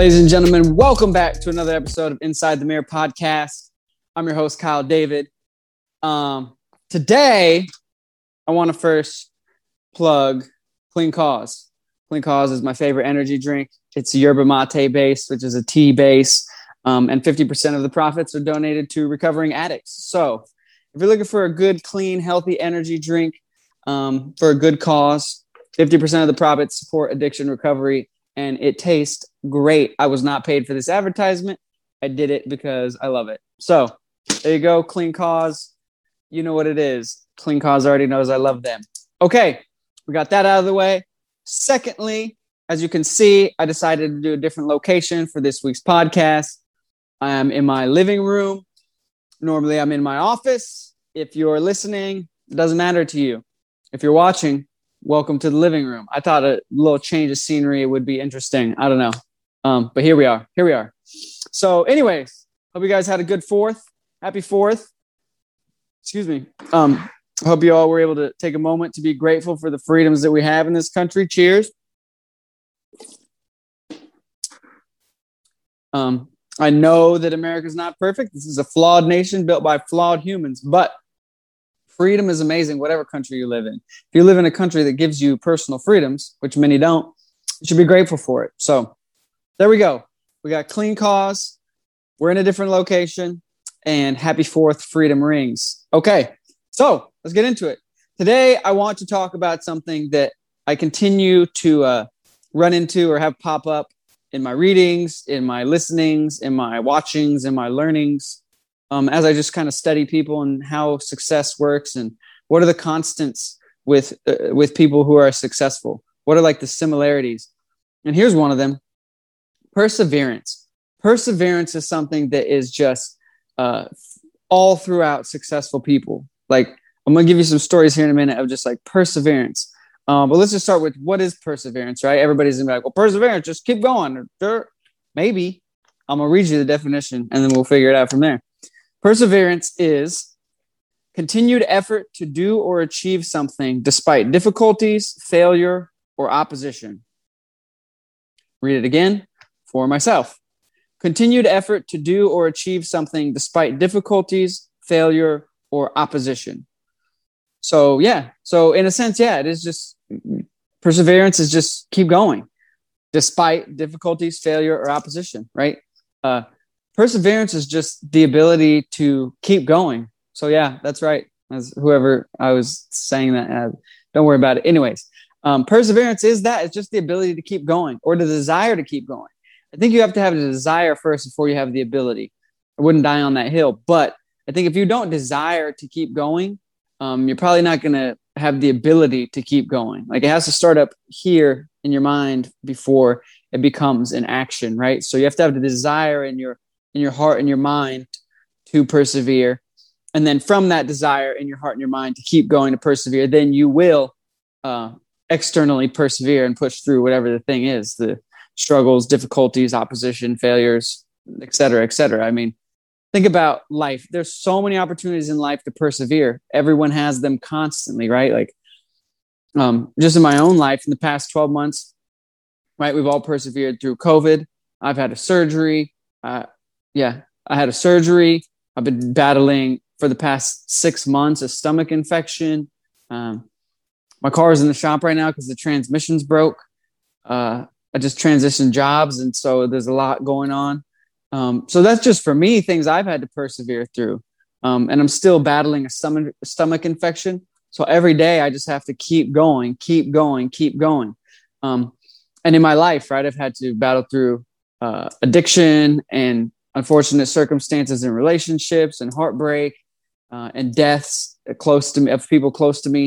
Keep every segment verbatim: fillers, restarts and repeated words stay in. Ladies and gentlemen, welcome back to another episode of Inside the Mirror podcast. I'm your host, Kyle David. Um, today, I want to first plug Clean Cause. Clean Cause is my favorite energy drink. It's yerba mate based, which is a tea base, um, and fifty percent of the profits are donated to recovering addicts. So if you're looking for a good, clean, healthy energy drink um, for a good cause, fifty percent of the profits support addiction recovery, and it tastes great. I was not paid for this advertisement. I did it because I love it. So there you go, Clean Cause. You know what it is. Clean Cause already knows I love them. Okay, we got that out of the way. Secondly, as you can see, I decided to do a different location for this week's podcast. I am in my living room. Normally, I'm in my office. If you're listening, it doesn't matter to you. If you're watching, welcome to the living room. I thought a little change of scenery would be interesting. I don't know. Um, but here we are. Here we are. So anyways, hope you guys had a good fourth. Happy fourth. Excuse me. Um, hope you all were able to take a moment to be grateful for the freedoms that we have in this country. Cheers. Um, I know that America's not perfect. This is a flawed nation built by flawed humans, but freedom is amazing, whatever country you live in. If you live in a country that gives you personal freedoms, which many don't, you should be grateful for it. So there we go. We got Clean Cause. We're in a different location. And happy fourth, freedom rings. Okay, so let's get into it. Today, I want to talk about something that I continue to uh, run into or have pop up in my readings, in my listenings, in my watchings, in my learnings. Um, as I just kind of study people and how success works and what are the constants with uh, with people who are successful? What are like the similarities? And here's one of them. Perseverance. Perseverance is something that is just uh, all throughout successful people. Like, I'm going to give you some stories here in a minute of just like perseverance. Um, but let's just start with what is perseverance, right? Everybody's going to be like, well, perseverance, just keep going. Or, maybe. I'm going to read you the definition and then we'll figure it out from there. Perseverance is continued effort to do or achieve something despite difficulties, failure, or opposition. Read it again for myself. Continued effort to do or achieve something despite difficulties, failure, or opposition. So, yeah. So, in a sense, yeah, it is just perseverance is just keep going despite difficulties, failure, or opposition, right? Uh, Perseverance is just the ability to keep going. So yeah, that's right. As whoever I was saying that, uh, don't worry about it. Anyways, um, perseverance is that. It's just the ability to keep going or the desire to keep going. I think you have to have a desire first before you have the ability. I wouldn't die on that hill. But I think if you don't desire to keep going, um, you're probably not going to have the ability to keep going. Like it has to start up here in your mind before it becomes an action, right? So you have to have the desire in your in your heart and your mind to persevere. And then from that desire in your heart and your mind to keep going to persevere, then you will uh, externally persevere and push through whatever the thing is, the struggles, difficulties, opposition, failures, et cetera, et cetera. I mean, think about life. There's so many opportunities in life to persevere. Everyone has them constantly, right? Like um, just in my own life in the past twelve months, right? We've all persevered through COVID. I've had a surgery. Uh, Yeah, I had a surgery. I've been battling for the past six months a stomach infection. Um, my car is in the shop right now because the transmission's broke. Uh, I just transitioned jobs, and so there's a lot going on. Um, so that's just for me, things I've had to persevere through. Um, and I'm still battling a stomach, stomach infection. So every day I just have to keep going, keep going, keep going. Um, and in my life, right, I've had to battle through uh, addiction and unfortunate circumstances in relationships and heartbreak uh, and deaths close to me, of people close to me.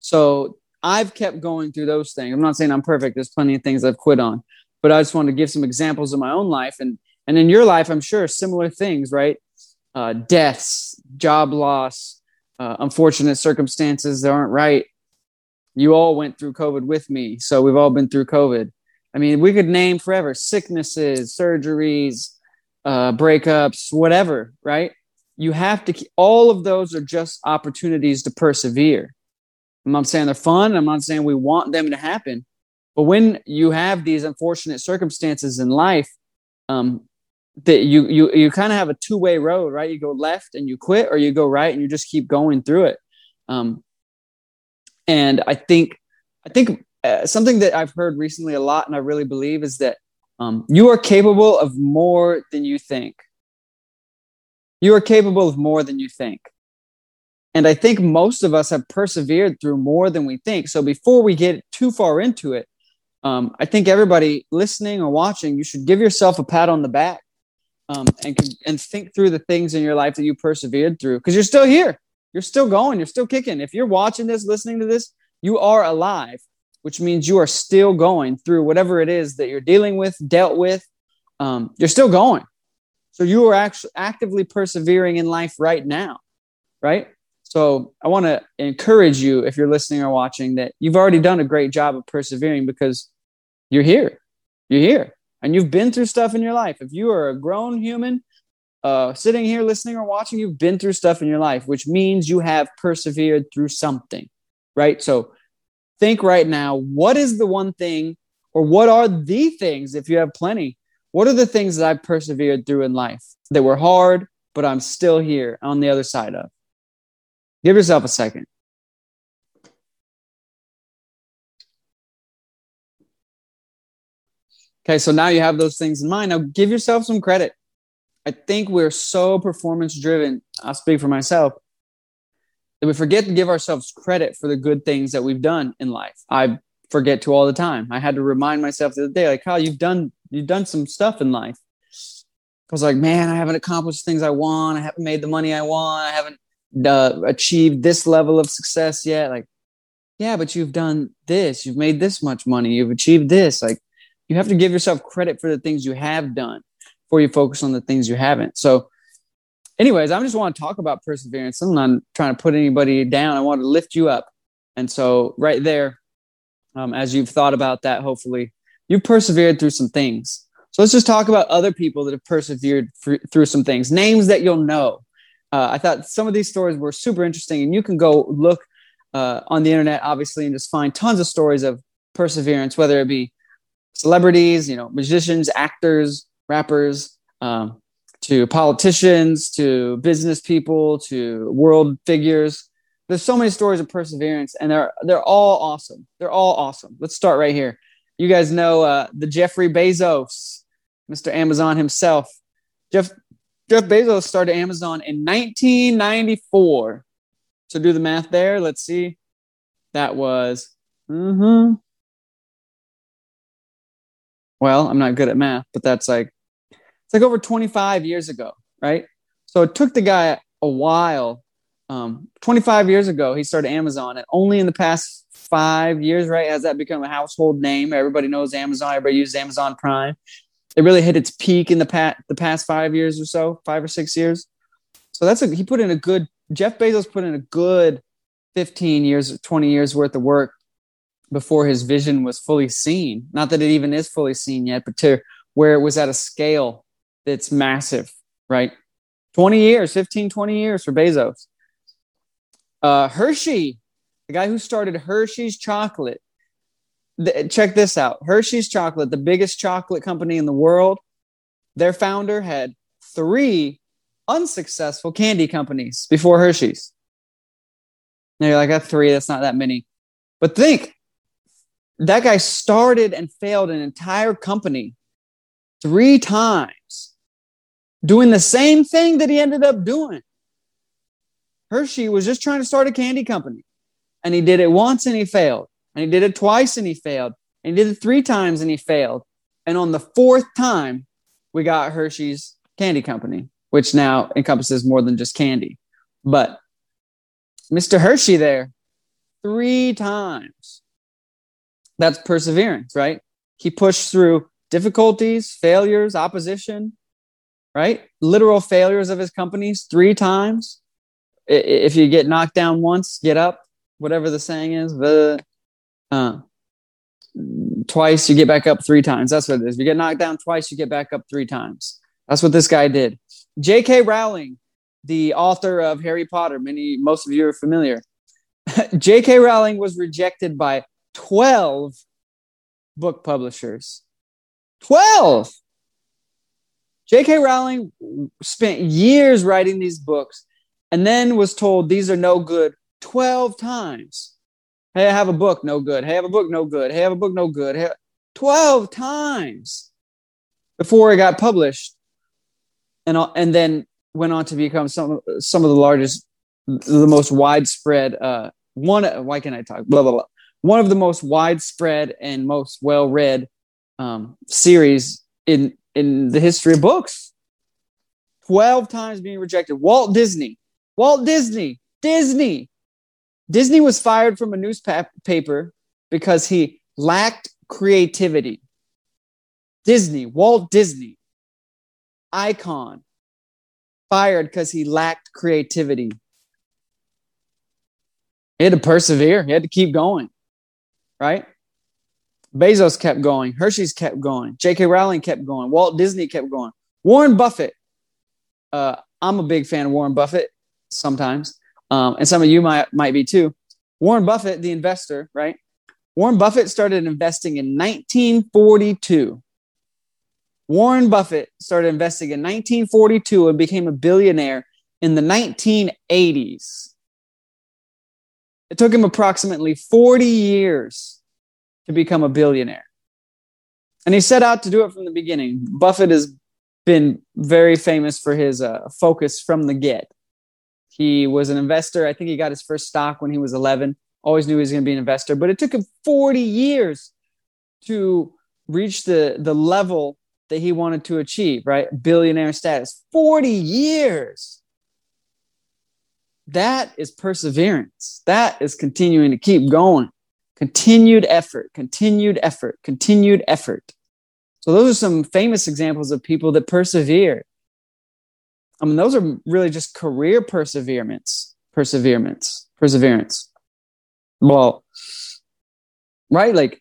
So I've kept going through those things. I'm not saying I'm perfect. There's plenty of things I've quit on, but I just wanted to give some examples in my own life. And, and in your life, I'm sure similar things, right? Uh, deaths, job loss, uh, unfortunate circumstances that aren't right. You all went through COVID with me. So we've all been through COVID. I mean, we could name forever sicknesses, surgeries, Uh, breakups, whatever, right? You have to, all of those are just opportunities to persevere. I'm not saying they're fun. I'm not saying we want them to happen. But when you have these unfortunate circumstances in life, um, that you you you kind of have a two way road, right? You go left and you quit, or you go right and you just keep going through it. Um, and I think I think uh, something that I've heard recently a lot, and I really believe, is that um, you are capable of more than you think. You are capable of more than you think. And I think most of us have persevered through more than we think. So before we get too far into it, um, I think everybody listening or watching, you should give yourself a pat on the back um, and and think through the things in your life that you persevered through, because you're still here. You're still going. You're still kicking. If you're watching this, listening to this, you are alive, which means you are still going through whatever it is that you're dealing with, dealt with. Um, you're still going. So you are actually actively persevering in life right now, right? So I want to encourage you, if you're listening or watching, that you've already done a great job of persevering, because you're here. You're here. And you've been through stuff in your life. If you are a grown human uh, sitting here listening or watching, you've been through stuff in your life, which means you have persevered through something, right? So think right now, what is the one thing, or what are the things, if you have plenty, what are the things that I've persevered through in life that were hard, but I'm still here on the other side of? Give yourself a second. Okay, so now you have those things in mind. Now give yourself some credit. I think we're so performance-driven, I'll speak for myself, that we forget to give ourselves credit for the good things that we've done in life. I forget to all the time. I had to remind myself the other day, like, Kyle, you've done you've done some stuff in life. I was like, man, I haven't accomplished things I want. I haven't made the money I want. I haven't Uh, achieved this level of success yet. Like, yeah, but you've done this. You've made this much money. You've achieved this. Like, you have to give yourself credit for the things you have done before you focus on the things you haven't. So anyways, I just want to talk about perseverance. I'm not trying to put anybody down. I want to lift you up. And so right there, um, as you've thought about that, hopefully you've persevered through some things. So let's just talk about other people that have persevered for, through some things, names that you'll know. Uh, I thought some of these stories were super interesting, and you can go look uh, on the internet, obviously, and just find tons of stories of perseverance, whether it be celebrities, you know, musicians, actors, rappers, um, to politicians, to business people, to world figures. There's so many stories of perseverance, and they're they're all awesome. They're all awesome. Let's start right here. You guys know uh, the Jeffrey Bezos, Mister Amazon himself. Jeff. Jeff Bezos started Amazon in nineteen ninety-four. So do the math there. Let's see. That was, mm-hmm. well, I'm not good at math, but that's like, it's like over twenty-five years ago, right? So it took the guy a while. Um, twenty-five years ago, he started Amazon. And only in the past five years, right, has that become a household name. Everybody knows Amazon. Everybody uses Amazon Prime. It really hit its peak in the past the past five years or so, five or six years. So that's a, he put in a good, Jeff Bezos put in a good fifteen years, twenty years worth of work before his vision was fully seen. Not that it even is fully seen yet, but to where it was at a scale that's massive, right? twenty years, fifteen, twenty years for Bezos. Uh, Hershey, the guy who started Hershey's chocolate. Check this out. Hershey's chocolate, the biggest chocolate company in the world. Their founder had three unsuccessful candy companies before Hershey's. Now you're like, that's three. That's not that many. But think, that guy started and failed an entire company three times doing the same thing that he ended up doing. Hershey was just trying to start a candy company, and he did it once and he failed. And he did it twice and he failed. And he did it three times and he failed. And on the fourth time, we got Hershey's Candy Company, which now encompasses more than just candy. But Mister Hershey there, three times. That's perseverance, right? He pushed through difficulties, failures, opposition, right? Literal failures of his companies three times. If you get knocked down once, get up, whatever the saying is. The Uh, twice, you get back up three times. That's what it is. You get knocked down twice, you get back up three times. That's what this guy did. J K. Rowling, the author of Harry Potter, many, most of you are familiar. J K. Rowling was rejected by twelve book publishers. twelve! J K. Rowling spent years writing these books and then was told these are no good twelve times. Hey, I have a book, no good. Hey, I have a book, no good. Hey, I have a book, no good. Hey, twelve times before it got published, and and then went on to become some some of the largest, the most widespread. Uh, one, why can't I talk? Blah blah blah. One of the most widespread and most well-read um, series in in the history of books. twelve times being rejected. Walt Disney. Walt Disney. Disney. Disney was fired from a newspaper because he lacked creativity. Disney. Walt Disney. Icon. Fired because he lacked creativity. He had to persevere. He had to keep going. Right? Bezos kept going. Hershey's kept going. J K. Rowling kept going. Walt Disney kept going. Warren Buffett. Uh, I'm a big fan of Warren Buffett sometimes. Um, and some of you might, might be too. Warren Buffett, the investor, right? Warren Buffett started investing in nineteen forty-two. Warren Buffett started investing in nineteen forty-two and became a billionaire in the nineteen eighties. It took him approximately forty years to become a billionaire. And he set out to do it from the beginning. Buffett has been very famous for his uh, focus from the get. He was an investor. I think he got his first stock when he was eleven. Always knew he was going to be an investor. But it took him forty years to reach the, the level that he wanted to achieve, right? Billionaire status. forty years. That is perseverance. That is continuing to keep going. Continued effort, continued effort, continued effort. So those are some famous examples of people that persevere. I mean, those are really just career perseverance, perseverance, perseverance. Well, right? Like,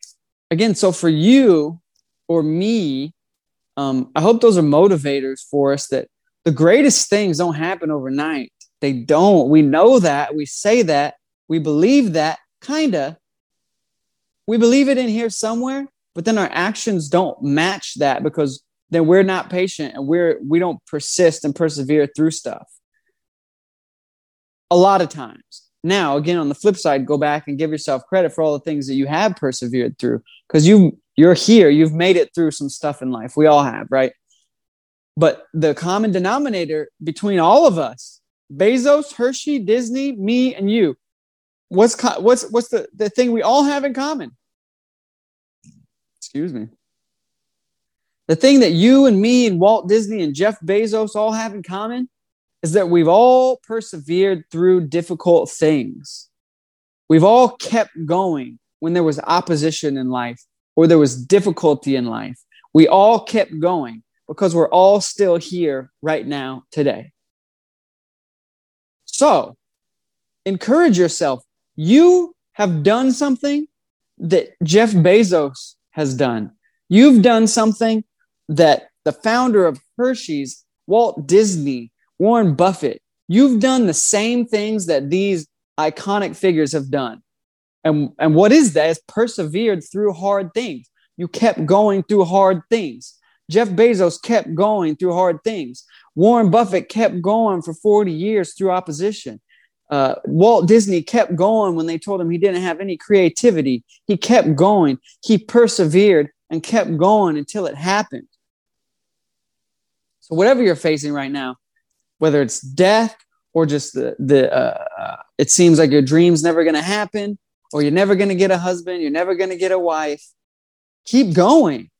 again, so for you or me, um, I hope those are motivators for us that the greatest things don't happen overnight. They don't. We know that. We say that. We believe that, kind of. We believe it in here somewhere, but then our actions don't match that because then we're not patient and we're we don't persist and persevere through stuff. A lot of times. Now, again, on the flip side, go back and give yourself credit for all the things that you have persevered through because you you're here. You've made it through some stuff in life. We all have, right? But the common denominator between all of us, Bezos, Hershey, Disney, me, and you. What's co- what's what's the, the thing we all have in common? Excuse me. The thing that you and me and Walt Disney and Jeff Bezos all have in common is that we've all persevered through difficult things. We've all kept going when there was opposition in life or there was difficulty in life. We all kept going because we're all still here right now today. So, encourage yourself. You have done something that Jeff Bezos has done. You've done something that the founder of Hershey's, Walt Disney, Warren Buffett, you've done the same things that these iconic figures have done. And, and what is that? It's persevered through hard things. You kept going through hard things. Jeff Bezos kept going through hard things. Warren Buffett kept going for forty years through opposition. Uh, Walt Disney kept going when they told him he didn't have any creativity. He kept going. He persevered and kept going until it happened. So whatever you're facing right now, whether it's death or just the, the uh, it seems like your dream's never going to happen or you're never going to get a husband, you're never going to get a wife, keep going.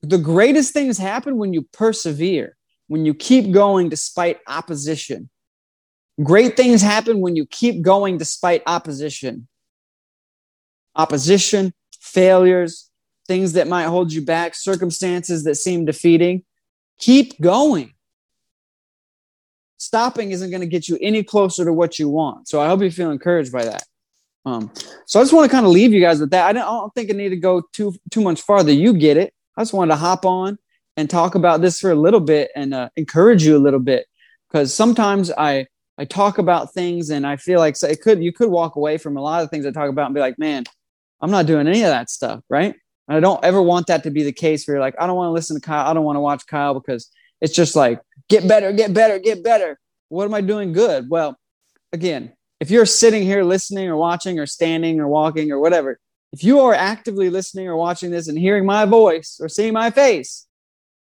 The greatest things happen when you persevere. When you keep going despite opposition. Great things happen when you keep going despite opposition. Opposition, failures, things that might hold you back, circumstances that seem defeating. Keep going. Stopping isn't going to get you any closer to what you want. So I hope you feel encouraged by that. Um, so I just want to kind of leave you guys with that. I don't, I don't think I need to go too, too much farther. You get it. I just wanted to hop on and talk about this for a little bit and uh, encourage you a little bit, because sometimes I I talk about things and I feel like it could you could walk away from a lot of things I talk about and be like, man, I'm not doing any of that stuff, right? And I don't ever want that to be the case where you're like, I don't want to listen to Kyle. I don't want to watch Kyle because it's just like, get better, get better, get better. What am I doing good? Well, again, if you're sitting here listening or watching or standing or walking or whatever, if you are actively listening or watching this and hearing my voice or seeing my face,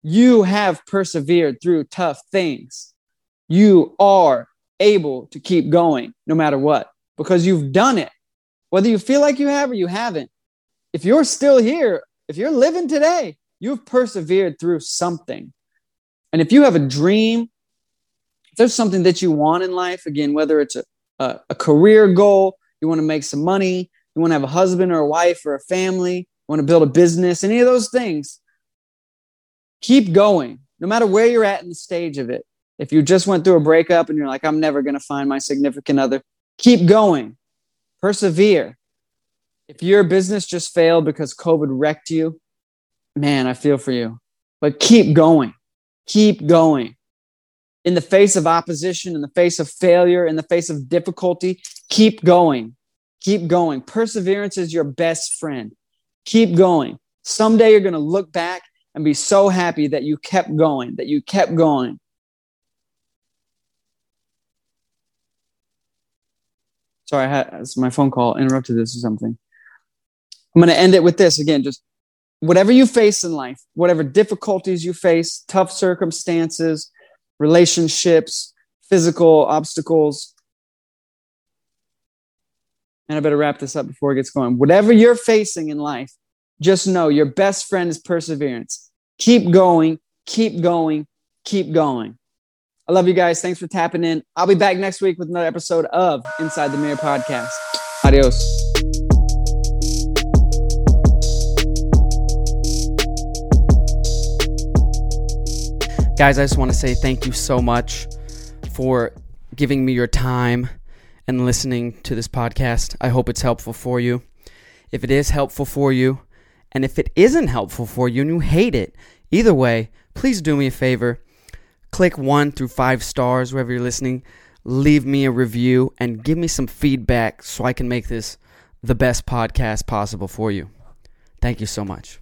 you have persevered through tough things. You are able to keep going no matter what, because you've done it. Whether you feel like you have or you haven't, if you're still here, if you're living today, you've persevered through something. And if you have a dream, if there's something that you want in life, again, whether it's a, a, a career goal, you want to make some money, you want to have a husband or a wife or a family, you want to build a business, any of those things, keep going, no matter where you're at in the stage of it. If you just went through a breakup and you're like, I'm never going to find my significant other, keep going. Persevere. If your business just failed because COVID wrecked you, man, I feel for you. But keep going. Keep going. In the face of opposition, in the face of failure, in the face of difficulty, keep going. Keep going. Perseverance is your best friend. Keep going. Someday you're going to look back and be so happy that you kept going, that you kept going. Sorry, I had my phone call interrupted this or something. I'm going to end it with this. Again, just whatever you face in life, whatever difficulties you face, tough circumstances, relationships, physical obstacles. And I better wrap this up before it gets going. Whatever you're facing in life, just know your best friend is perseverance. Keep going, keep going, keep going. I love you guys. Thanks for tapping in. I'll be back next week with another episode of Inside the Mirror Podcast. Adios. Guys, I just want to say thank you so much for giving me your time and listening to this podcast. I hope it's helpful for you. If it is helpful for you, and if it isn't helpful for you and you hate it, either way, please do me a favor. Click one through five stars wherever you're listening. Leave me a review and give me some feedback so I can make this the best podcast possible for you. Thank you so much.